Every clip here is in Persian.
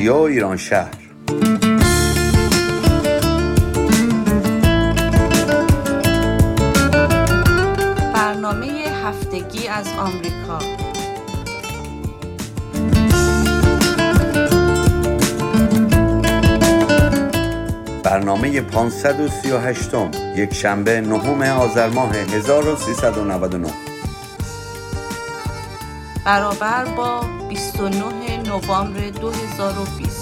رادیو ایران شهر. برنامه هفتگی از آمریکا. برنامه 538م، یک شنبه نهم آذر ماه 1399، برابر با 29 نوامبر 2020.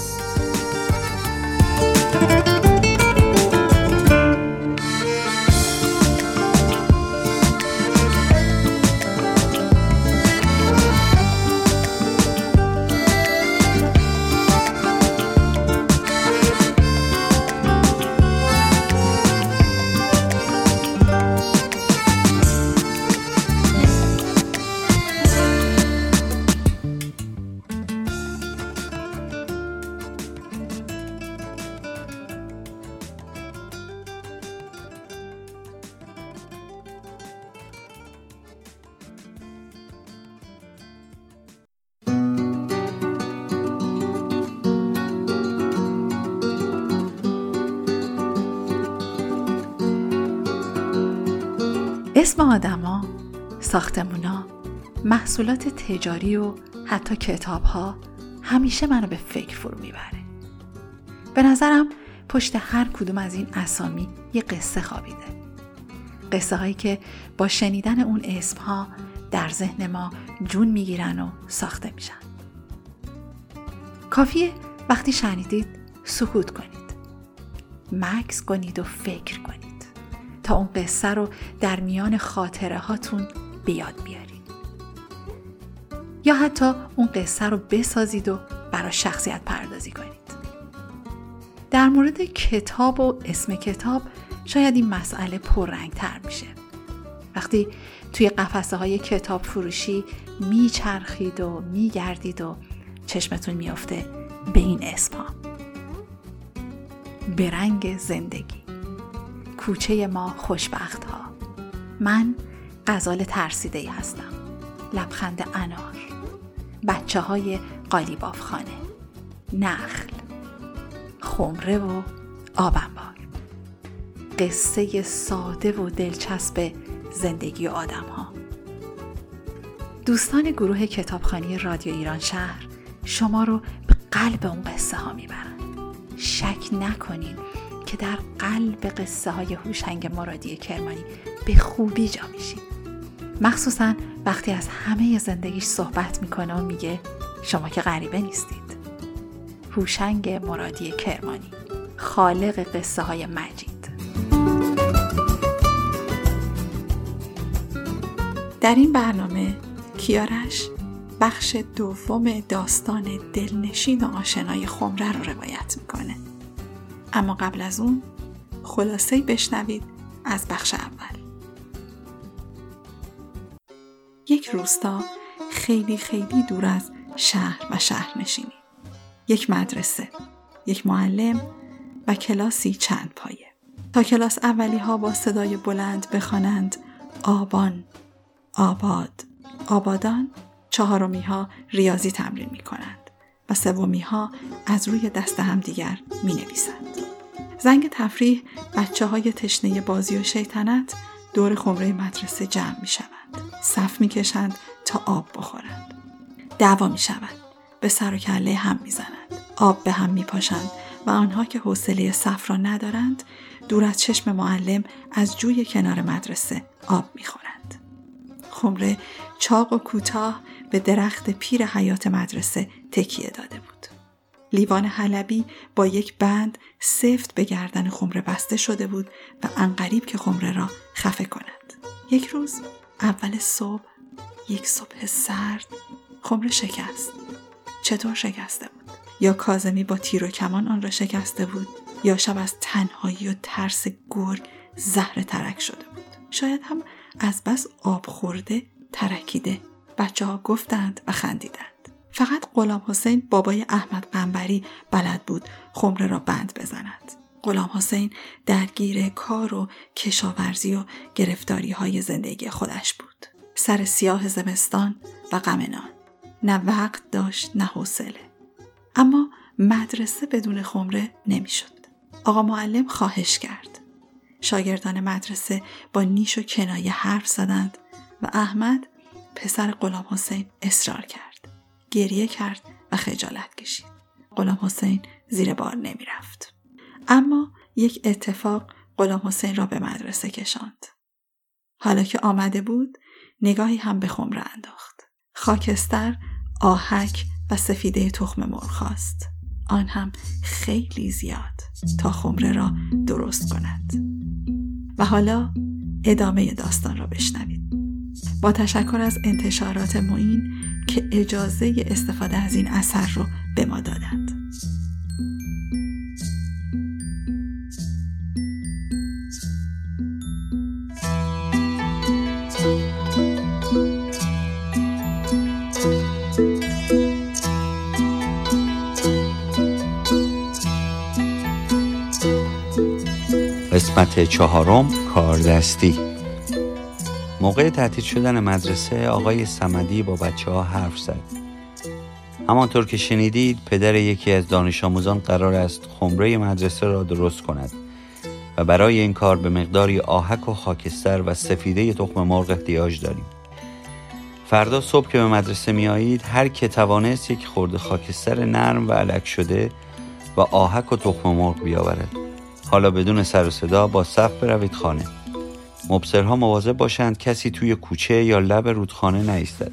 اسم آدما، ساختمونا، محصولات تجاری و حتی کتاب‌ها همیشه منو به فکر فرو میبره. به نظرم پشت هر کدوم از این اسامی یه قصه خوابیده. قصه هایی که با شنیدن اون اسم‌ها در ذهن ما جون میگیرن و ساخته میشن. کافیه وقتی شنیدید سکوت کنید. مکث کنید و فکر کنید. تا اون قصه رو در میان خاطره هاتون بیاد بیارید. یا حتی اون قصه رو بسازید و برای شخصیت پردازی کنید. در مورد کتاب و اسم کتاب شاید این مسئله پررنگ تر میشه. وقتی توی قفسه های کتاب فروشی میچرخید و میگردید و چشمتون میافته به این اسم ها. به رنگ زندگی، کوچه ما خوشبخت ها، من غزال ترسیده‌ای هستم، لبخند انار، بچه های قالیباف خانه، نخل، خمره و آبنبار. قصه ساده و دلچسب زندگی آدم ها. دوستان گروه کتابخوانی رادیو ایران شهر شما رو به قلب اون قصه ها میبرن. شک نکنین که در قلب قصه های هوشنگ مرادی کرمانی به خوبی جا میشین. مخصوصا وقتی از همه زندگیش صحبت میکنه و میگه شما که غریبه نیستید. هوشنگ مرادی کرمانی، خالق قصه های مجید. در این برنامه کیارش بخش دوم داستان دلنشین و آشنای خمره رو روایت میکنه. اما قبل از اون خلاصه‌ای بشنوید از بخش اول. یک روستا خیلی خیلی دور از شهر و شهرنشینی، یک مدرسه، یک معلم و کلاسی چند پایه. تا کلاس اولی ها با صدای بلند بخوانند آبان، آباد، آبادان، چهارمی ها ریاضی تمرین می کنند و سومی ها از روی دست هم دیگر می نویسند. زنگ تفریح، بچه های تشنه بازی و شیطنت دور خمره مدرسه جمع می شوند. صف می کشند تا آب بخورند. دعوا می شوند. به سر و کله هم می زنند. آب به هم می پاشند و آنها که حوصله صف را ندارند دور از چشم معلم از جوی کنار مدرسه آب می خورند. خمره چاق و کوتاه به درخت پیر حیات مدرسه تکیه داده بود. لیوان حلبی با یک بند سفت به گردن خمره بسته شده بود و عنقریب که خمره را خفه کند. یک روز اول صبح، یک صبح سرد، خمره شکست. چطور شکسته بود؟ یا کاظمی با تیر و کمان آن را شکسته بود، یا شب از تنهایی و ترس گرگ زهر ترک شده بود. شاید هم از بس آب خورده ترکیده. بچه ها گفتند و خندیدند. فقط غلام حسین بابای احمد قنبری بلد بود خمره را بند بزند. غلام حسین درگیر کار و کشاورزی و گرفتاری های زندگی خودش بود. سر سیاه زمستان و غم نان. نه وقت داشت نه حوصله. اما مدرسه بدون خمره نمیشد. آقا معلم خواهش کرد. شاگردان مدرسه با نیش و کنایه حرف زدند و احمد پسر غلام حسین اصرار کرد. گریه کرد و خجالت کشید. غلام حسین زیر بار نمی رفت. اما یک اتفاق غلام حسین را به مدرسه کشاند. حالا که آمده بود نگاهی هم به خمره انداخت. خاکستر، آهک و سفیده تخم مرغ است. آن هم خیلی زیاد تا خمره را درست کند. و حالا ادامه داستان را بشنوید. با تشکر از انتشارات معین که اجازه استفاده از این اثر رو به ما دادند. قسمت 4، کاردستی. موقع تعطیل شدن مدرسه آقای صمدی با بچه‌ها حرف زد. همانطور که شنیدید پدر یکی از دانش آموزان قرار است خمره مدرسه را درست کند و برای این کار به مقداری آهک و خاکستر و سفیده تخم مرغ احتیاج داریم. فردا صبح که به مدرسه میایید هر که توانست یک خرده خاکستر نرم و علک شده و آهک و تخم مرغ بیاورد. حالا بدون سر و صدا با صف بروید خانه. مبصرها مواظب باشند کسی توی کوچه یا لب رودخانه نایستد.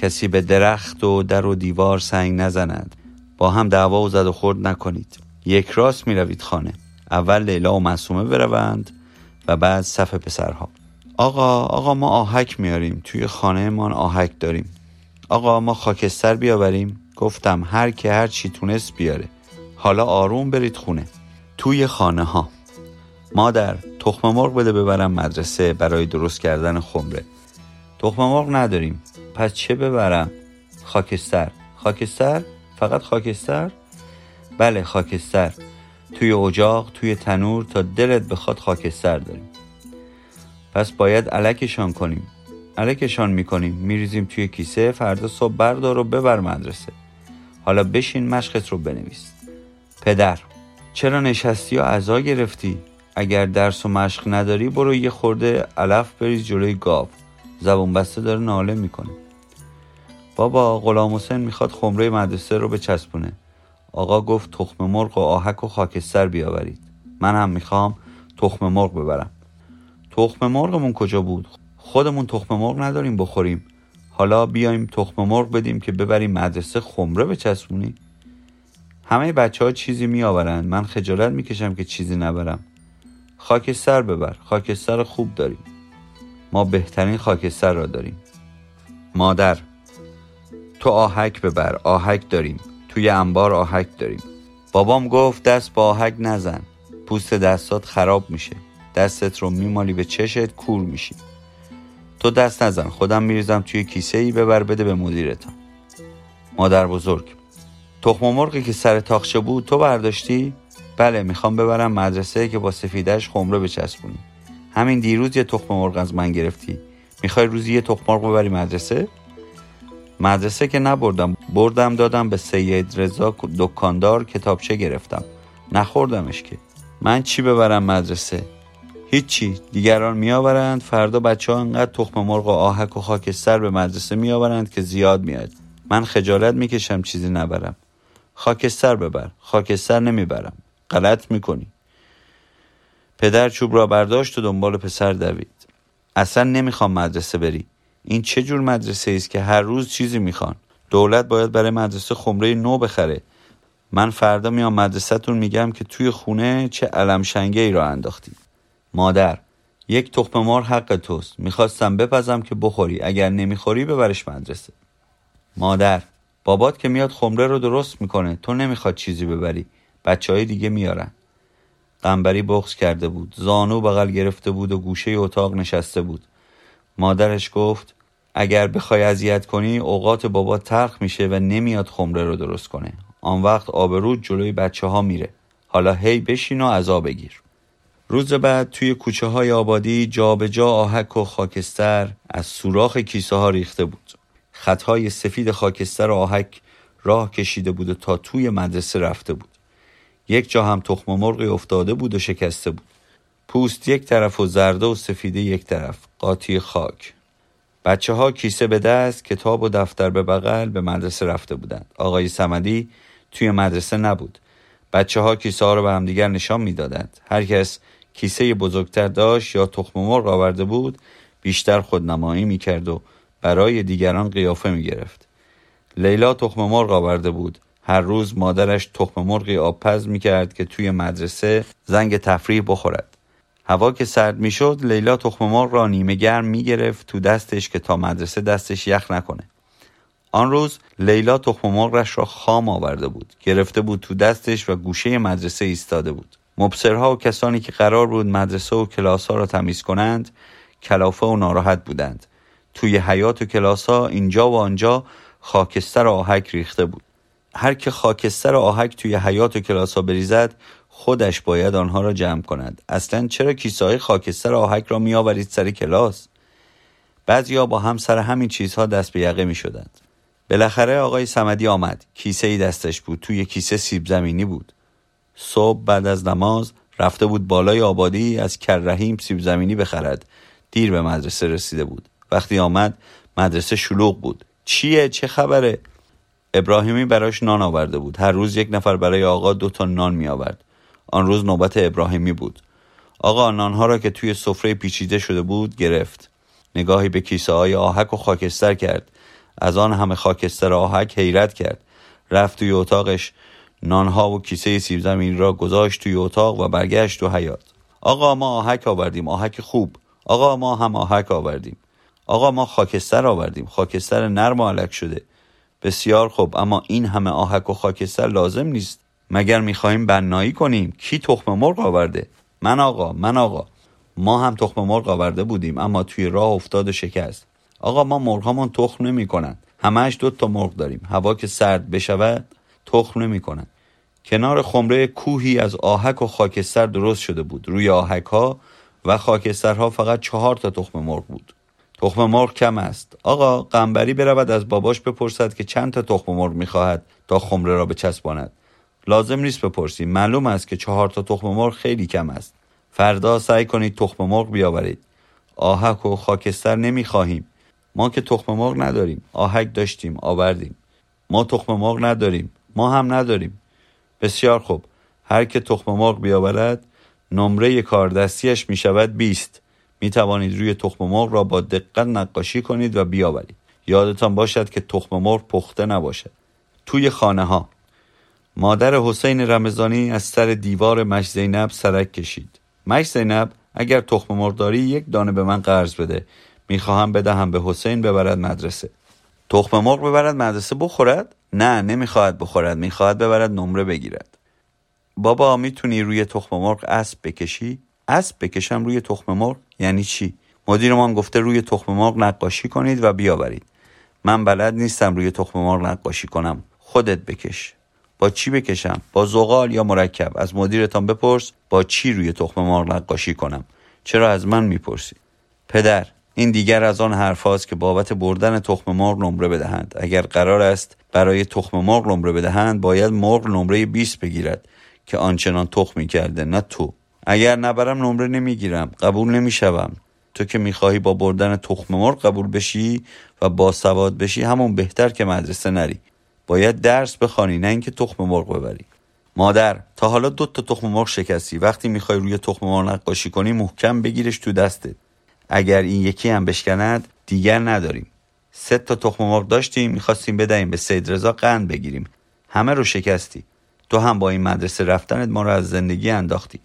کسی به درخت و در و دیوار سنگ نزند. با هم دعوا و زد و خورد نکنید. یک راست می روید خانه. اول لیلا و معصومه بروند و بعد صف پسرها. آقا ما آهک میاریم. توی خانه ما آهک داریم. آقا ما خاکستر بیاوریم. گفتم هر که هر چی تونست بیاره. حالا آروم برید خونه. توی خانه ها مادر تخم مرغ بده ببرم مدرسه برای درست کردن خمره. تخم مرغ نداریم. پس چه ببرم؟ خاکستر؟ فقط خاکستر؟ بله خاکستر. توی اجاق، توی تنور تا دلت بخواد خاکستر داریم. پس باید علکشان کنیم. علکشان میکنیم، میریزیم توی کیسه. فردا صبح بردار و ببر مدرسه. حالا بشین مشقت رو بنویس. پدر: چرا نشستی و عزا گرفتی؟ اگر درس و مشق نداری برو یه خورده علف بریز جلوی گاو. زبون بسته داره ناله میکنه. بابا، غلام حسین میخواد خمره مدرسه رو بچسبونه. آقا گفت تخم مرغ و آهک و خاکستر بیاورید. من هم میخوام تخم مرغ ببرم. تخم مرغمون کجا بود؟ خودمون تخم مرغ نداریم بخوریم. حالا بیایم تخم مرغ بدیم که ببریم مدرسه خمره بچسبونی. همه بچه‌ها چیزی میآورند. من خجالت میکشم که چیزی نبرم. خاکستر ببر. خاکستر خوب داریم. ما بهترین خاکستر را داریم. مادر: تو آهک ببر. آهک داریم. توی انبار آهک داریم. بابام گفت دست با آهک نزن. پوست دستات خراب میشه. دستت رو میمالی به چشت کور میشی. تو دست نزن. خودم میریزم توی کیسه ای. ببر بده به مدیرتان. مادر بزرگ: تخم مرغی که سر تاخچه بود تو برداشتی؟ بله، میخوام ببرم مدرسه که با سفیدش خمره بچسبونی. همین دیروز یه تخم مرغ از من گرفتی. میخوای روزی یه تخم مرغ ببری مدرسه؟ مدرسه که نبردم. بردم دادم به سید رضا دکاندار. کتابچه گرفتم. نخوردمش که. من چی ببرم مدرسه؟ هیچی. دیگران میآورند. فردا بچه‌ها انقدر تخم مرغ و آهک و خاکستر به مدرسه میآورند که زیاد میاد. من خجالت میکشم چیزی نبرم. خاکستر ببر. خاکستر نمیبرم. غلط میکنی. پدر چوب را برداشت و دنبال پسر دوید. اصلا نمیخوام مدرسه بری. این چه جور مدرسه ایست که هر روز چیزی میخوان؟ دولت باید برای مدرسه خمره نو بخره. من فردا میام مدرسه‌تون میگم که توی خونه چه علم شنگه ای را انداختی. مادر: یک تخم مرغ حق توست. میخواستم بپزم که بخوری. اگر نمیخوری ببرش مدرسه. مادر: بابات که میاد خمره رو درست میکنه. تو نمیخواد چیزی ببری. بچهای دیگه میارن. قنبری بغض کرده بود. زانو بغل گرفته بود و گوشه اتاق نشسته بود. مادرش گفت اگر بخوای اذیت کنی اوقات بابا تلخ میشه و نمیاد خمره رو درست کنه. آن وقت آبرو جلوی بچه‌ها میره. حالا هی بشین و عزا بگیر. روز بعد توی کوچه های آبادی جابجا آهک و خاکستر از سوراخ کیسه ها ریخته بود. خطهای سفید خاکستر و آهک راه کشیده بود و تا توی مدرسه رفته بود. یک جا هم تخم مرغی افتاده بود و شکسته بود. پوست یک طرف و زرده و سفیده یک طرف، قاطی خاک. بچه ها کیسه به دست، کتاب و دفتر به بغل به مدرسه رفته بودند. آقای صمدی توی مدرسه نبود. بچه ها کیسه ها رو به همدیگر نشان می دادند. هر کس کیسه بزرگتر داشت یا تخم مرغ آورده بود بیشتر خودنمایی می کرد و برای دیگران قیافه می گرفت. لیلا تخم مرغ آورده بود. هر روز مادرش تخم مرغی آبپز می کرد که توی مدرسه زنگ تفریح بخورد. هوا که سرد می شد لیلا تخم مرغ را نیمه گرم می گرفت تو دستش که تا مدرسه دستش یخ نکنه. آن روز لیلا تخم مرغش را خام آورده بود. گرفته بود تو دستش و گوشه مدرسه ایستاده بود. مبصرها و کسانی که قرار بود مدرسه و کلاس‌ها را تمیز کنند کلافه و ناراحت بودند. توی حیاط و کلاس‌ها اینجا و آنجا خاکستر و آهک ریخته بود. هر که خاکستر و آهک توی حیاط و کلاس‌ها بریزد خودش باید آنها را جمع کند. اصلاً چرا کیسه‌های خاکستر و آهک را می‌آورید سر کلاس؟ بعضیا با هم سر همین چیزها دست به یقه می‌شدند. بالاخره آقای صمدی آمد. کیسه‌ای دستش بود. توی کیسه سیب زمینی بود. صبح بعد از نماز رفته بود بالای آبادی از کررحیم سیب زمینی بخرد. دیر به مدرسه رسیده بود. وقتی آمد مدرسه شلوغ بود. چیه؟ چه خبره؟ ابراهیمی براش نان آورده بود. هر روز یک نفر برای آقا 2 تا نان می آورد. آن روز نوبت ابراهیمی بود. آقا نانها را که توی سفره پیچیده شده بود گرفت. نگاهی به کیسه‌های آهک و خاکستر کرد. از آن همه خاکستر آهک حیرت کرد. رفت توی اتاقش، نانها و کیسه سیب زمینی را گذاشت توی اتاق و برگشت تو حیاط. آقا ما آهک آوردیم، آهک خوب. آقا ما هم آهک آوردیم. آقا ما خاکستر آوردیم، خاکستر نرم و علک شده. بسیار خوب، اما این همه آهک و خاکستر لازم نیست. مگر می‌خوایم بنایی کنیم؟ کی تخم مرغ آورده؟ من آقا. ما هم تخم مرغ آورده بودیم اما توی راه افتاد و شکست. آقا ما مرغامون تخم نمی‌کنن. همش 2 تا مرغ داریم. هوا که سرد بشود تخم نمی‌کنن. کنار خمره کوهی از آهک و خاکستر درست شده بود. روی آهک‌ها و خاکسترها فقط 4 تا تخم مرغ بود. تخم مرغ کم است. آقا قنبری برود از باباش بپرسد که چند تا تخم مرغ می‌خواهد تا خمره را بچسباند. لازم نیست بپرسیم. معلوم است که 4 تا تخم مرغ خیلی کم است. فردا سعی کنید تخم مرغ بیاورید. آهک و خاکستر نمی‌خواهیم. ما که تخم مرغ نداریم. آهک داشتیم، آوردیم. ما تخم مرغ نداریم. ما هم نداریم. بسیار خوب. هر که تخم مرغ بیاورد نمره کاردستیش می شود 20. می توانید روی تخم مرغ را با دقت نقاشی کنید و بیاورید. یادتان باشد که تخم مرغ پخته نباشد. توی خانه ها مادر حسین رمضانی از سر دیوار مش زینب سرک کشید. مش زینب، اگر تخم مرغ داری 1 دانه به من قرض بده. میخواهم بدهم به حسین ببرد مدرسه. تخم مرغ ببرد مدرسه بخورد؟ نه، نمیخواهد بخورد. میخواهد ببرد نمره بگیرد. بابا میتونی روی تخم مرغ اسب بکشی؟ اسب بکشم روی تخم مرغ؟ یعنی چی؟ مدیرمان گفته روی تخم مرغ نقاشی کنید و بیاورید. من بلد نیستم روی تخم مرغ نقاشی کنم. خودت بکش. با چی بکشم؟ با زغال یا مرکب؟ از مدیرتان بپرس با چی روی تخم مرغ نقاشی کنم. چرا از من میپرسی؟ پدر، این دیگر از آن حرفاست که بابت بردن تخم مرغ نمره بدهند. اگر قرار است برای تخم مرغ نمره بدهند باید مرغ نمره 20 بگیرد که آنچنان تخمی کرده، نه تو. اگر نبرم نمره نمیگیرم، قبول نمیشوم. تو که میخواهی با بردن تخم مرغ قبول بشی و با سواد بشی همون بهتر که مدرسه نری. باید درس بخوانی، نه اینکه تخم مرغ ببری. مادر، تا حالا 2 تا تخم مرغ شکستی. وقتی میخوای روی تخم مرغ نقاشی کنی محکم بگیرش تو دستت. اگر این یکی هم بشکند دیگر نداریم. 3 تا تخم مرغ داشتیم، می‌خواستیم بدهیم به سید رضا قند بگیریم. همه رو شکستی. تو هم با این مدرسه رفتنت ما رو از زندگی انداختی.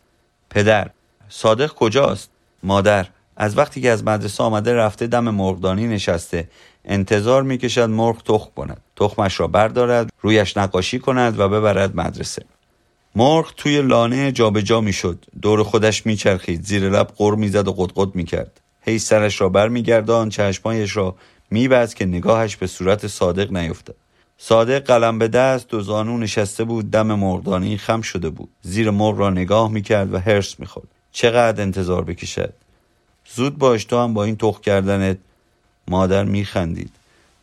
پدر، صادق کجاست؟ مادر، از وقتی که از مدرسه آمده رفته دم مرغدانی نشسته. انتظار می‌کشد مرغ تخم کند. تخمش را بردارد، رویش نقاشی کند و ببرد مدرسه. مرغ توی لانه جابجا می‌شد. دور خودش می‌چرخید، زیر لب قر می‌زد و قدقد می‌کرد. هی سرش را برمیگردان، چشمانش را میبست که نگاهش به صورت صادق نیفتد. صادق قلم به دست و زانو نشسته بود، دم مرغدانی خم شده بود. زیر مرغ را نگاه میکرد و هرس میخورد. چقدر انتظار بکشد؟ زود باش، تو هم با این تخم کردنت. مادر میخندید.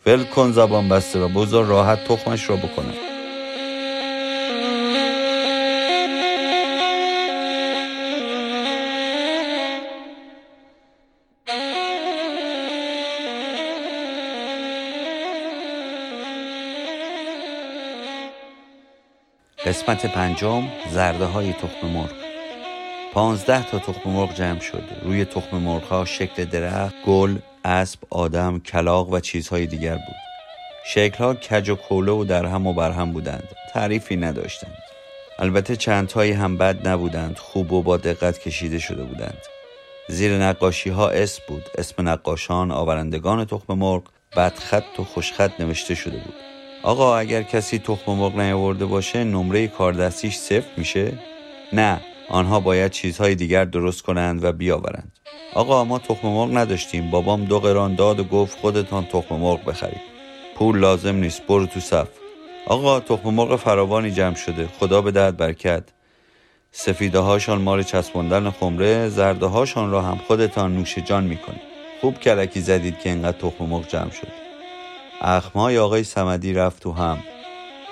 ول کن زبان بسته را، بذار راحت تخمش را بکنه. قسمت پنجم، زرده های تخم مرغ. 15 تا تخم مرغ جمع شد. روی تخم مرغ ها شکل درخت، گل، اسب، آدم، کلاغ و چیزهای دیگر بود. شکل ها کج و کوله و درهم و برهم بودند. تعریفی نداشتند. البته چند تایی هم بد نبودند، خوب و با دقت کشیده شده بودند. زیر نقاشی ها اسم بود. اسم نقاشان، آورندگان تخم مرغ، بدخط و خوشخط نوشته شده بود. آقا اگر کسی تخم مرغ نیاورده باشه نمره کاردستیش 0 میشه؟ نه، آنها باید چیزهای دیگر درست کنند و بیاورند. آقا ما تخم مرغ نداشتیم، بابام 2 قران داد و گفت خودتان تخم مرغ بخرید. پول لازم نیست، برو تو صف. آقا تخم مرغ فراوانی جمع شده، خدا بدهد برکت. سفیده هاشان مار چسبوندن خمره، زرده هاشان را هم خودتان نوش جان میکنید. خوب کلکی زدید که اینقدر تخم مرغ جمع شد. اخمای آقای صمدی رفت تو هم.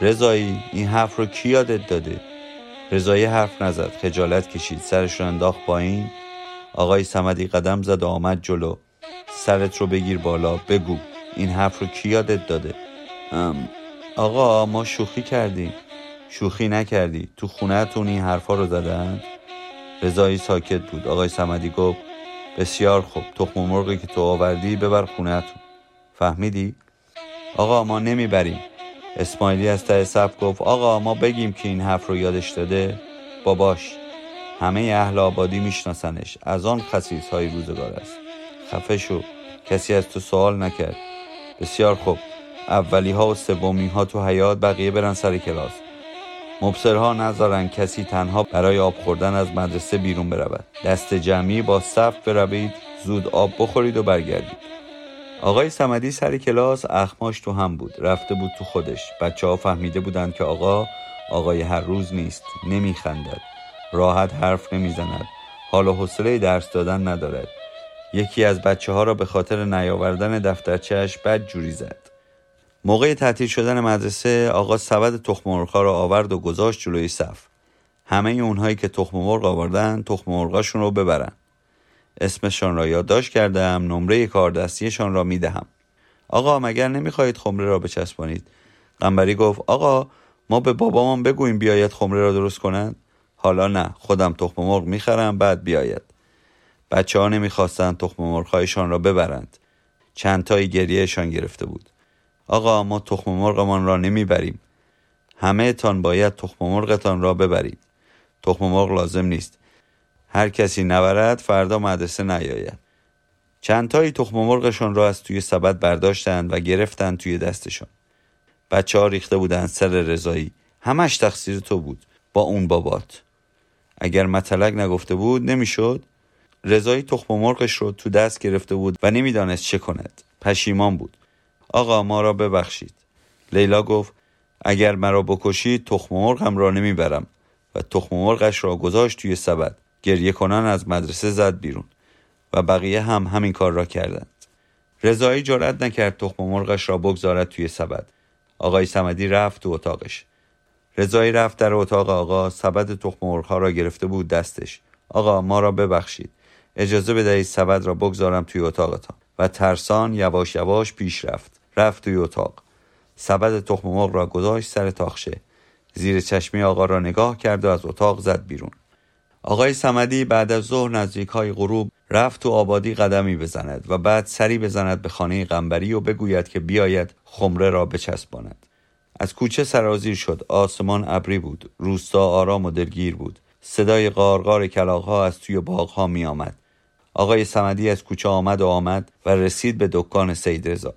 رضایی این حرف رو کی یادت داده؟ رضایی حرف نزد، خجالت کشید، سرش رو انداخت پایین. آقای صمدی قدم زد و آمد جلو. سرت رو بگیر بالا، بگو این حرف رو کی یادت داده؟ آقا ما شوخی کردیم. شوخی نکردی، تو خونه‌تون این حرفا رو زدن؟ رضایی ساکت بود. آقای صمدی گفت بسیار خوب، تخم مرغی که تو آوردی ببر خونه‌تون. فهمیدی؟ آقا ما نمیبریم. اسماعیلی از ته صف گفت آقا ما بگیم که این حرف رو یادش داده؟ باباش، همه اهل آبادی میشناسنش، از آن خسیس‌های روزگار است. خفه شو، کسی از تو سوال نکرد. بسیار خوب، اولی ها و سومی ها تو حیاط، بقیه برن سر کلاس. مبصرها نذارن کسی تنها برای آب خوردن از مدرسه بیرون برود. دست جمعی با صف بروید، زود آب بخورید و برگردید. آقای صمدی سر کلاس اخماش تو هم بود، رفته بود تو خودش. بچه‌ها فهمیده بودند که آقا آقای هر روز نیست، نمیخندد، راحت حرف نمیزند، حال و حوصله درس دادن ندارد. یکی از بچه‌ها را به خاطر نیاوردن دفترچه‌اش بد جوری زد. موقع تعطیل شدن مدرسه آقا سبد تخم مرغ‌ها را آورد و گذاشت جلوی صف. همه اونهایی که تخم مرغ آوردن تخم مرغاشون رو ببرن. اسمشان را یادداشت کردم، نمره کاردستیشان را میدهم. آقا مگر نمیخواهید خمره را بچسبانید؟ قنبری گفت آقا ما به بابامان بگوییم بیاید خمره را درست کنند. حالا نه، خودم تخم مرغ میخرم بعد بیاید. بچه‌ها نمیخواستند تخم مرغ‌هایشان را ببرند. چند تایی گریهشان گرفته بود. آقا ما تخم مرغمان را نمیبریم. همه تان باید تخم مرغتان را ببرید. تخم مرغ لازم نیست. هر کسی نبرد فردا مدرسه نیاید. چند تایی تخم مرغشون را از توی سبد برداشتند و گرفتند توی دستشون. بچه‌ها ریخته بودند سر رضایی. همش تقصیر تو بود با اون بابات. اگر مطلق نگفته بود نمیشد. رضایی تخم مرغش رو تو دست گرفته بود و نمیدانست چه کند. پشیمان بود. آقا ما را ببخشید. لیلا گفت اگر مرا بکشید تخم مرغم را نمیبرم و تخم مرغش را گذاشت توی سبد. گریه کنان از مدرسه زد بیرون و بقیه هم همین کار را کردند. رضایی جرأت نکرد تخم مرغش را بگذارد توی سبد. آقای صمدی رفت تو اتاقش. رضایی رفت در اتاق آقا، سبد تخم مرغ‌ها را گرفته بود دستش. آقا ما را ببخشید، اجازه بدهید سبد را بگذارم توی اتاقتان. و ترسان یواش یواش پیش رفت. رفت توی اتاق، سبد تخم مرغ را گذاشت سر تاخشه، زیر چشمی آقا را نگاه کرد و از اتاق زد بیرون. آقای صمدی بعد از ظهر نزدیک‌های غروب رفت تو آبادی قدمی بزند و بعد سری بزند به خانه قنبری و بگوید که بیاید خمره را بچسباند. از کوچه سرازیر شد. آسمان ابری بود. روستا آرام و دلگیر بود. صدای قارقار کلاغ‌ها از توی باغ‌ها می‌آمد. آقای صمدی از کوچه آمد و رسید به دکان سید رضا.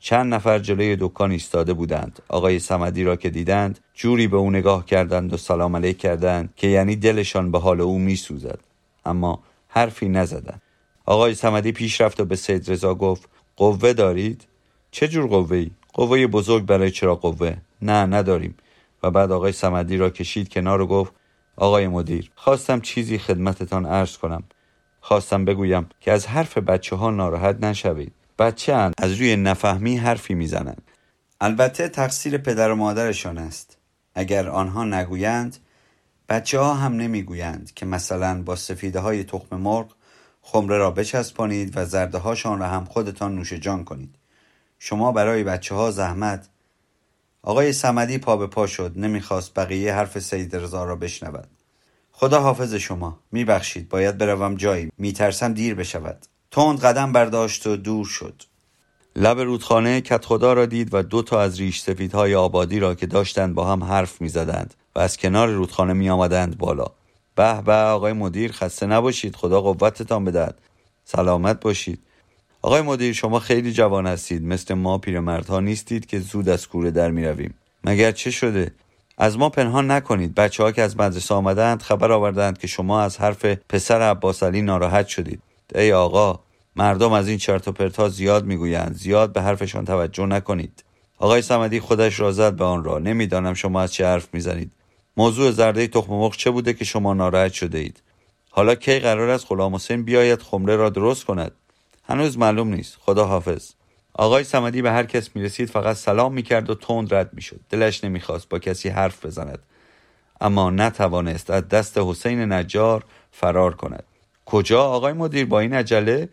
چند نفر جلوی دکان ایستاده بودند. آقای صمدی را که دیدند جوری به او نگاه کردند و سلام علیک کردند که یعنی دلشان به حال او میسوزد، اما حرفی نزدند. آقای صمدی پیش رفت و به سید رضا گفت قوه دارید؟ چه جور قوه‌ای؟ قوه بزرگ برای چراغ قوه؟ نه نداریم. و بعد آقای صمدی را کشید کنار و گفت آقای مدیر، خواستم چیزی خدمتتان عرض کنم. خواستم بگویم که از حرف بچه‌ها ناراحت نشوید. بچه هم از روی نفهمی حرفی میزنن. البته تقصیر پدر و مادرشان است. اگر آنها نگویند بچه ها هم نمیگویند که مثلا با سفیده های تخم مرغ خمره را بچسبانید و زرده هاشان را هم خودتان نوش جان کنید. شما برای بچه ها زحمت. آقای صمدی پا به پا شد، نمیخواست بقیه حرف سید رضا را بشنود. خدا حافظ شما، میبخشید باید بروم جایی، میترسم دیر بشود. تند قدم برداشت و دور شد. لب رودخانه کت خدا را دید و دو تا از ریش سفیدهای آبادی را که داشتند با هم حرف میزدند و از کنار رودخانه میآمدند بالا. به به آقای مدیر، خسته نباشید، خدا قوتتان بدهد، سلامت باشید. آقای مدیر شما خیلی جوان هستید، مثل ما پیرمردها نیستید که زود از کوره در میرویم. مگر چه شده؟ از ما پنهان نکنید، بچه‌ها که از مدرسه آمدند خبر آوردند که شما از حرف پسر عباس علی ناراحت شدید. ای آقا، مردم از این چرت و پرتا زیاد میگویند، زیاد به حرفشان توجه نکنید. آقای صمدی خودش را زد به آن را، نمیدانم شما از چه حرف میزنید. موضوع زرده تخم مرغ چه بوده که شما ناراحت شده اید؟ حالا کی قرار است غلام حسین بیاید خمره را درست کند؟ هنوز معلوم نیست. خدا حافظ. آقای صمدی به هر کس میرسید فقط سلام میکرد و تند رد میشد. دلش نمیخواست با کسی حرف بزند، اما نتوانست از دست حسین نجار فرار کند. کجا آقای مدیر با این عجله؟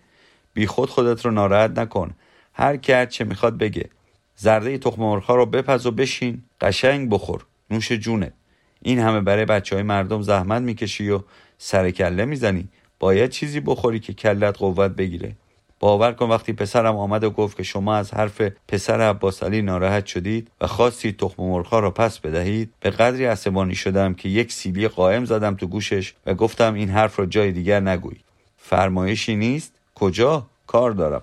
بی خود خودت رو ناراحت نکن، هر کی هر چه میخواد بگه. زرده تخم مرغ‌ها رو بپز و بشین قشنگ بخور، نوش جونه. این همه برای بچهای مردم زحمت میکشی و سر کله میزنی، باید چیزی بخوری که کلت قوت بگیره. باور کن وقتی پسرم آمد و گفت که شما از حرف پسر عباس علی ناراحت شدید و خواستید تخم مرغ‌ها رو پس بدهید، به قدری عصبانی شدم که یک سیلی قائم زدم تو گوشش و گفتم این حرف رو جای دیگر نگوی. فرمایشی نیست؟ کجا؟ کار دارم.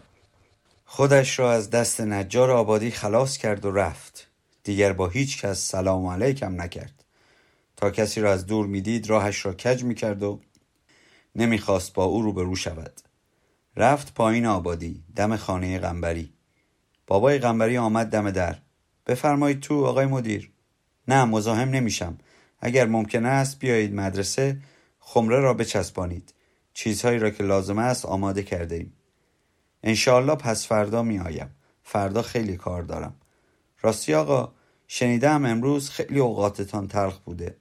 خودش را از دست نجار آبادی خلاص کرد و رفت. دیگر با هیچ کس سلام علیکم نکرد. تا کسی را از دور میدید راهش را کج میکرد و نمیخواست با او روبرو شود. رفت پایین آبادی، دم خانه قنبری. بابای قنبری آمد دم در. بفرمایید تو آقای مدیر. نه، مزاحم نمیشم. اگر ممکن است بیایید مدرسه، خمره را بچسبانید. چیزهایی را که لازم است آماده کرده ایم. انشاءالله پس فردا می آیم. فردا خیلی کار دارم. راستی آقا، شنیدم امروز خیلی اوقاتتان تلخ بوده.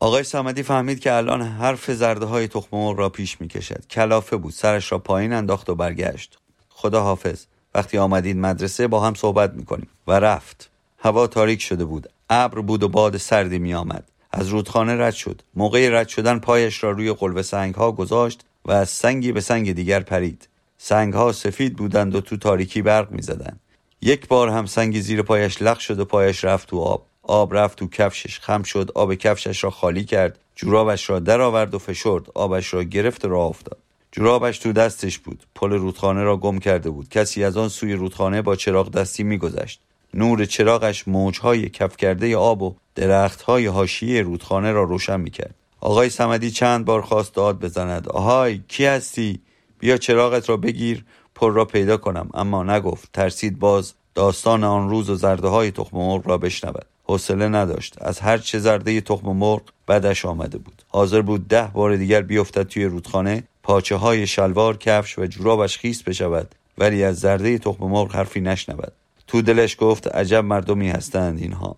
آقای صمدی فهمید که الان حرف زرده های تخم مرغ را پیش می کشد. کلافه بود، سرش را پایین انداخت و برگشت. خدا حافظ. وقتی آمدید مدرسه با هم صحبت می کنیم. و رفت. هوا تاریک شده بود. ابر بود و باد سردی می آمد. از رودخانه رد شد. موقع رد شدن پایش را روی قلب سنگ ها گذاشت و از سنگی به سنگ دیگر پرید. سنگ‌ها سفید بودند و تو تاریکی برق می‌زدند. یک بار هم سنگی زیر پایش لخ شد و پایش رفت تو آب. آب رفت تو کفشش، خم شد، آب کفشش را خالی کرد، جورابش را درآورد و فشرد، آبش را گرفت و راه افتاد. جورابش تو دستش بود. پل رودخانه را گم کرده بود. کسی از آن سوی رودخانه با چراغ دستی می‌گذشت. نور چراغش موج‌های کف کرده آب و درخت‌های حاشیه رودخانه را روشن می‌کرد. آقای صمدی چند بار خواست داد بزند، آهای کی هستی؟ بیا چراغت را بگیر، پل را پیدا کنم، اما نگفت. ترسید باز داستان آن روز و زرده های تخم مرغ را بشنود. حوصله نداشت. از هر چه زرده تخم مرغ بدش آمده بود. حاضر بود 10 بار دیگر بیفتد توی رودخانه، پاچه های شلوار، کفش و جورابش خیس بشود، ولی از زرده تخم مرغ حرفی نشنود. تو دلش گفت عجب مردمی هستند اینها.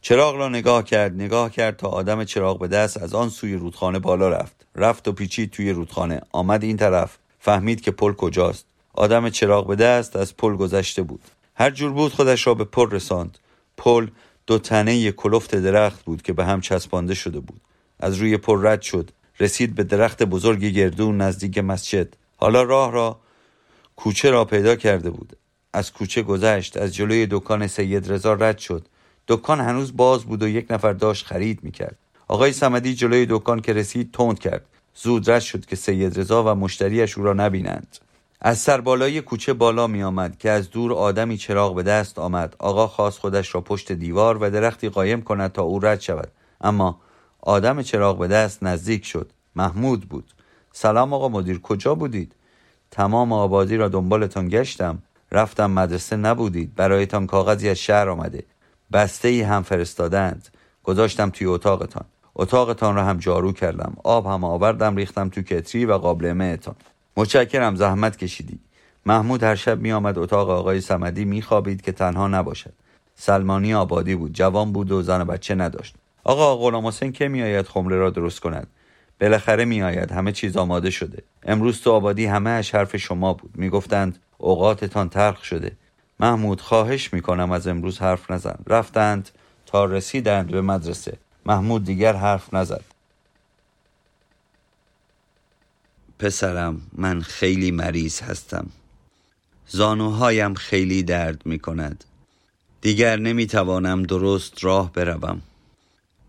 چراغ را نگاه کرد تا آدم چراغ به دست از آن سوی رودخانه بالا رفت و پیچید توی رودخانه، آمد این طرف. فهمید که پل کجاست. آدم چراغ به دست از پل گذشته بود. هر جور بود خودش را به پل رساند. پل 2 تنه کلفت درخت بود که به هم چسبانده شده بود. از روی پل رد شد، رسید به درخت بزرگ گردون نزدیک مسجد. حالا کوچه را پیدا کرده بود. از کوچه گذشت، از جلوی دکان سید رضا رد شد. دکان هنوز باز بود و یک نفر داشت خرید میکرد. آقای صمدی جلوی دکان که رسید تند کرد. زود رد شد که سید رضا و مشتریش او را نبینند. از سربالای کوچه بالا می آمد که از دور آدمی چراغ به دست آمد. آقا خواست خودش را پشت دیوار و درختی قایم کند تا او رد شود، اما آدم چراغ به دست نزدیک شد. محمود بود. سلام آقا مدیر، کجا بودید؟ تمام آبادی را دنبالتان گشتم، رفتم مدرسه نبودید. برایتان کاغذی از شهر آمده، بسته‌ای هم فرستادند، گذاشتم توی اتاقتان را هم جارو کردم، آب هم آوردم ریختم تو کتری و قابلمه‌تان. متشکرم، زحمت کشیدی. محمود هر شب می آمد اتاق آقای صمدی، می خوابید که تنها نباشد. سلمانی آبادی بود، جوان بود و زن و بچه نداشت. آقا غلامحسین که می آید خمره را درست کند. بالاخره می آید، همه چیز آماده شده. امروز تو آبادی همه اش حرف شما بود. می گفتند اوقاتتان تلخ شده. محمود خواهش می کنم از امروز حرف نزن. رفتند تا رسیدند به مدرسه. محمود دیگر حرف نزد. پسرم، من خیلی مریض هستم. زانوهایم خیلی درد می کند. دیگر نمی توانم درست راه بروم.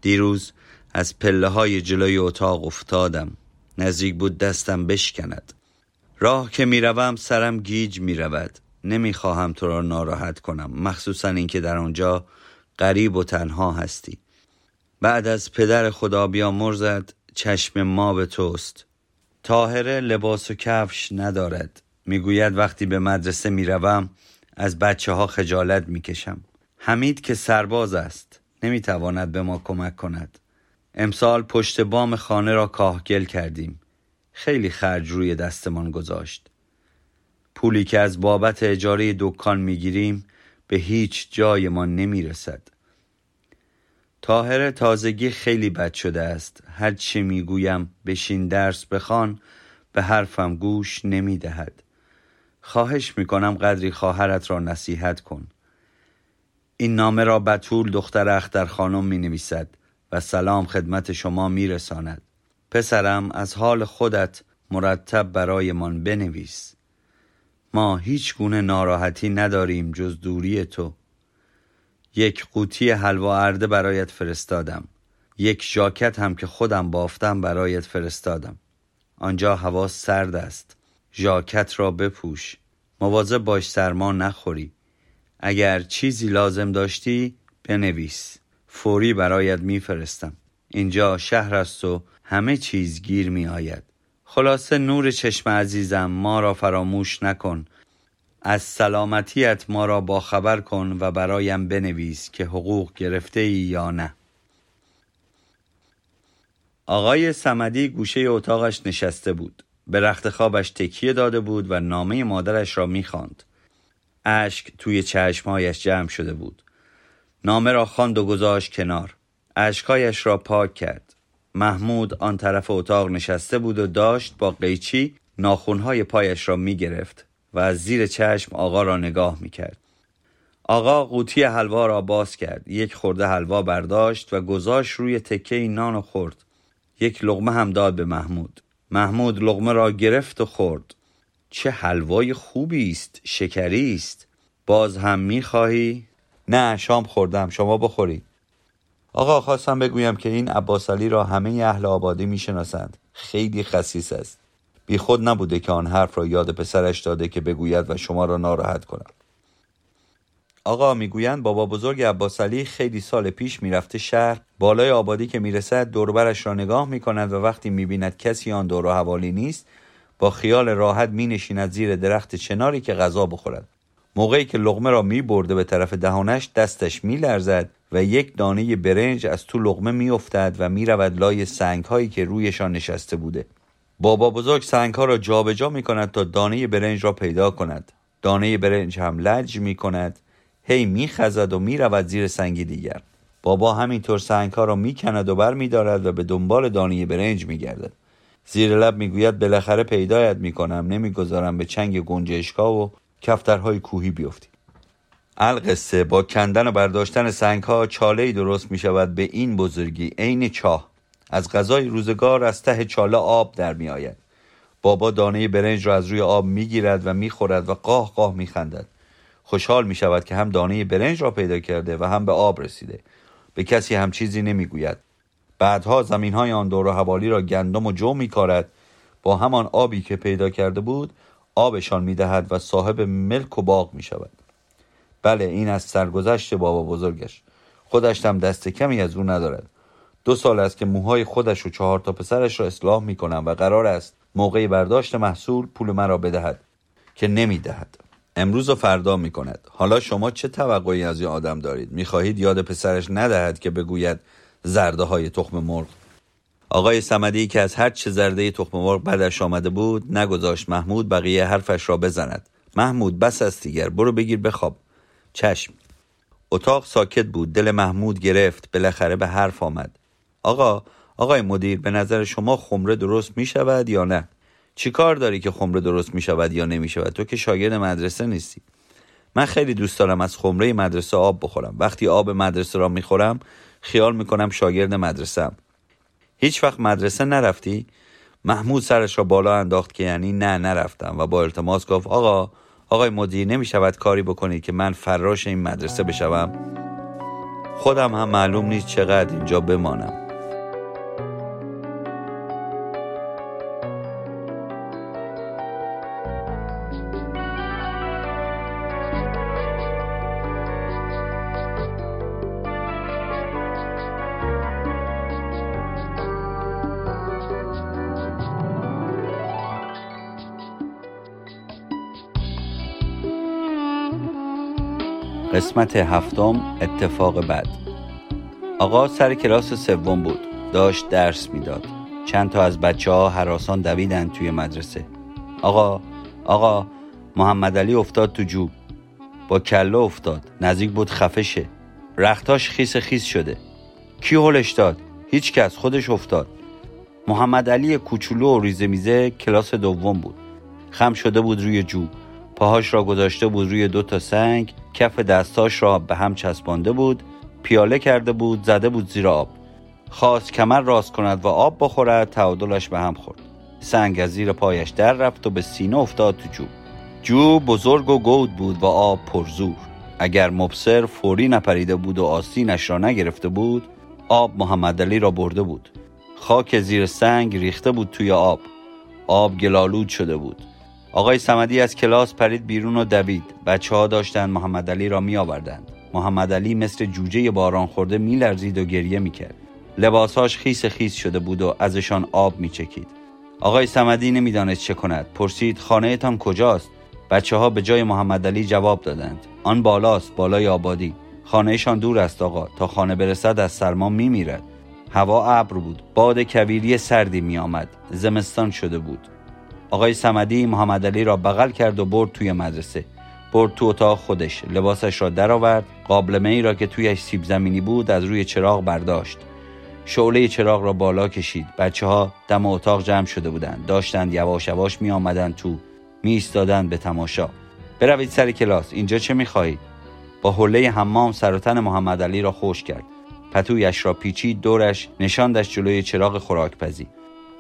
دیروز از پله های جلوی اتاق افتادم. نزدیک بود دستم بشکند. راه که می روم سرم گیج می رود. نمی خواهم تو را ناراحت کنم، مخصوصا اینکه در آنجا غریب و تنها هستی. بعد از پدر خدا بیامرزد چشم ما به توست. طاهره لباس و کفش ندارد. میگوید وقتی به مدرسه میروم از بچه ها خجالت میکشم. حمید که سرباز است نمیتواند به ما کمک کند. امسال پشت بام خانه را کاهگل کردیم. خیلی خرج روی دستمان گذاشت. پولی که از بابت اجاره دکان میگیریم به هیچ جای ما نمیرسد. طاهره تازگی خیلی بد شده است. هر چی میگویم بشین درس بخوان به حرفم گوش نمیدهد. خواهش میکنم قدری خواهرت را نصیحت کن. این نامه را بتول دختر اختر خانم مینویسد و سلام خدمت شما میرساند. پسرم، از حال خودت مرتب برای من بنویس. ما هیچ گونه ناراحتی نداریم جز دوری تو. یک قوطی حلوا ارده برایت فرستادم. یک ژاکت هم که خودم بافتم برایت فرستادم. آنجا هوا سرد است. ژاکت را بپوش. مواظب باش سرما نخوری. اگر چیزی لازم داشتی بنویس. فوری برایت میفرستم. اینجا شهر است و همه چیز گیر می آید. خلاصه نور چشم عزیزم، ما را فراموش نکن. از سلامتیت ما را باخبر کن و برایم بنویس که حقوق گرفته ای یا نه. آقای صمدی گوشه اتاقش نشسته بود. به رخت خوابش تکیه داده بود و نامه مادرش را می‌خواند. اشک توی چشمایش جمع شده بود. نامه را خواند و گذاشت کنار. اشکایش را پاک کرد. محمود آن طرف اتاق نشسته بود و داشت با قیچی ناخن‌های پایش را می‌گرفت و از زیر چشم آقا را نگاه میکرد. آقا قوطی حلوا را باز کرد. یک خورده حلوا برداشت و گذاشت روی تکه نان و خورد. یک لقمه هم داد به محمود. محمود لقمه را گرفت و خورد. چه حلوای خوبی است، شکری است. باز هم میخواهی؟ نه، شام خوردم، شما بخوری. آقا، خواستم بگویم که این عباس علی را همه اهل آبادی میشناسند. خیلی خسیس است. بی خود نبوده که آن حرف را یاد پسرش داده که بگوید و شما را ناراحت کند. آقا، میگویند بابا بزرگ عباس علی خیلی سال پیش میرفته شهر. بالای آبادی که میرسد دور و برش را نگاه میکند و وقتی میبیند کسی آن دور و حوالی نیست با خیال راحت مینشیند زیر درخت چناری که غذا بخورد. موقعی که لقمه را میبرده به طرف دهانش دستش میلرزد و یک دانه برنج از تو لقمه میافتد و میرود لای سنگ‌هایی که رویشان نشسته بوده. بابا بزرگ سنگ‌ها را جابجا می‌کند تا دانه برنج را پیدا کند. دانه برنج هم لج می‌کند، هی می‌خزد و می‌رود زیر سنگی دیگر. بابا همینطور سنگ‌ها را می‌کند و برمی‌دارد و به دنبال دانه برنج می‌گردد. زیر لب می‌گوید بالاخره پیدایت می‌کنم، نمی‌گذارم به چنگ گنجشک‌ها و کفترهای کوهی بیفتی. القصه با کندن و برداشتن سنگ‌ها چاله‌ای درست می‌شود به این بزرگی، عین چاه. از غذای روزگار از ته چاله آب در می آید. بابا دانه برنج را از روی آب می گیرد و می خورد و قاه قاه می خندد. خوشحال می شود که هم دانه برنج را پیدا کرده و هم به آب رسیده. به کسی هم چیزی نمی گوید. بعدها زمین های آن دور و حوالی را گندم و جو می کارد. با همان آبی که پیدا کرده بود آبشان می دهد و صاحب ملک و باغ می شود. بله، این از سرگذشت بابا بزرگش. خودش هم دست کمی از او ندارد. 2 سال است که موهای خودش و 4 تا پسرش را اصلاح میکنم و قرار است موقع برداشت محصول پول من را بدهد که نمیدهد. امروز و فردا میکند. حالا شما چه توقعی از این آدم دارید؟ میخواهید یاد پسرش ندهد که بگوید زرده های تخم مرغ؟ آقای صمدی که از هر چه زرده تخم مرغ بدش آمده بود نگذاشت محمود بقیه حرفش را بزند. محمود بس است دیگر، برو بگیر بخواب. چشم. اتاق ساکت بود. دل محمود گرفت. بالاخره به حرف آمد. آقای مدیر، به نظر شما خمره درست می شود یا نه؟ چی کار داری که خمره درست می شود یا نمی شود؟ تو که شاگرد مدرسه نیستی. من خیلی دوست دارم از خمره مدرسه آب بخورم. وقتی آب مدرسه را می خورم خیال می کنم شاگرد مدرسه‌ام. هیچ وقت مدرسه نرفتی؟ محمود سرش را بالا انداخت که یعنی نه، نرفتم، و با التماس گفت آقای مدیر، نمی شود کاری بکنید که من فراش این مدرسه بشوم؟ خودم هم معلوم نیست چقدر اینجا بمانم. قسمت هفتم، اتفاق بعد. آقا سر کلاس سوم بود. داشت درس میداد. چند تا از بچه‌ها هراسان دویدن توی مدرسه. آقا محمد علی افتاد تو جو. با کله افتاد. نزدیک بود خفه شه. رختاش خیس شده. کی هلش داد؟ هیچ کس، خودش افتاد. محمد علی کوچولو و ریزه میزه کلاس دوم بود. خم شده بود روی جو. پاهاش را گذاشته بود روی دو تا سنگ، کف دستاش را به هم چسبانده بود، پیاله کرده بود، زده بود زیر آب. خواست کمر راست کند و آب بخورد، تعادلش به هم خورد. سنگ از زیر پایش در رفت و به سینه افتاد تو جو. جو بزرگ و گود بود و آب پرزور. اگر مبصر فوری نپریده بود و آستینش را نگرفته بود، آب محمدعلی را برده بود. خاک زیر سنگ ریخته بود توی آب. آب گلالود شده بود. آقای صمدی از کلاس پرید بیرون و دوید. بچه‌ها داشتن محمدعلی را می‌آوردند. محمدعلی مثل جوجه باران خورده می‌لرزید و گریه می‌کرد. لباساش خیس شده بود و ازشان آب می‌چکید. آقای صمدی نمی‌دانست چه کند. پرسید خانه‌تان کجاست؟ بچه‌ها به جای محمدعلی جواب دادند: آن بالاست، بالای آبادی. خانه‌شان دور است آقا، تا خانه برسد از سرما می‌میرد. هوا ابر بود. باد کویری سردی می‌آمد. زمستان شده بود. آقای صمدی محمدعلی را بغل کرد و برد توی مدرسه. برد تو اتاق خودش، لباسش را درآورد، قابلمه‌ای را که تویش سیب زمینی بود از روی چراغ برداشت. شعله چراغ را بالا کشید. بچه‌ها دم اتاق جمع شده بودند. داشتند یواش یواش می‌آمدند تو، می‌ایستادند به تماشا. بروید سر کلاس، اینجا چه می‌خواهید؟ با حله حمام سر و تن محمدعلی را خشک کرد. پتویش را پیچید دورش، نشاندش جلوی چراغ خوراک‌پزی.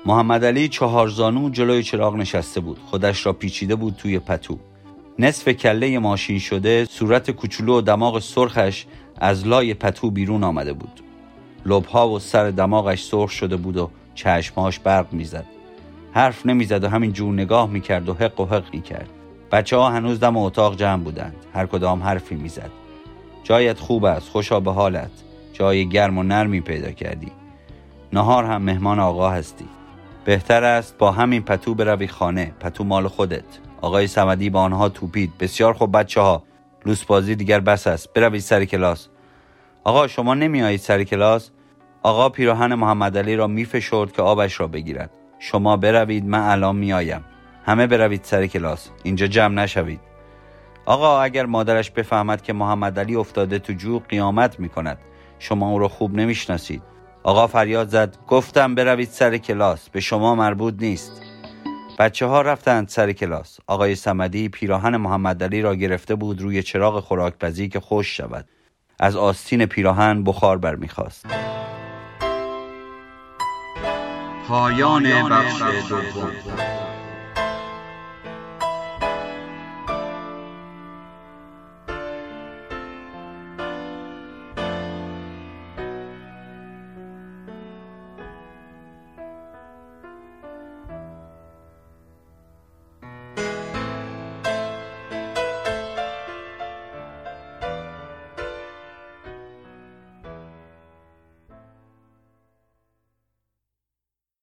محمدعلی چهار زانو جلوی چراغ نشسته بود. خودش را پیچیده بود توی پتو. نصف کله ماشین شده، صورت کوچولو و دماغ سرخش از لای پتو بیرون آمده بود. لب‌ها و سر دماغش سرخ شده بود و چشماش برق می‌زد. حرف نمی‌زد و همین جور نگاه می‌کرد و حق و حق می‌کرد. بچه‌ها هنوز دم اتاق جمع بودند. هر کدام حرفی می‌زد. جایت خوب است، خوشا به حالت. جای گرم و نرمی پیدا کردی. نهار هم مهمان آقا هستی. بهتر است با همین پتو بروی خانه، پتو مال خودت. آقای صمدی با آنها توپید: بسیار خوب بچه‌ها، لوس بازی دیگر بس است، بروید سر کلاس. آقا شما نمیایید سر کلاس؟ آقا پیراهن محمدعلی را میفشرد که آبش را بگیرد. شما بروید، من الان میایم. همه بروید سر کلاس، اینجا جمع نشوید. آقا اگر مادرش بفهمد که محمدعلی افتاده تو جو قیامت میکند. شما او را خوب نمیشناسید. آقا فریاد زد: گفتم بروید سر کلاس، به شما مربوط نیست. بچه‌ها رفتند سر کلاس. آقای صمدی پیراهن محمدعلی را گرفته بود روی چراغ خوراک‌پزی که خوش شود. از آستین پیراهن بخار برمی‌خاست. پایان بخش دوم.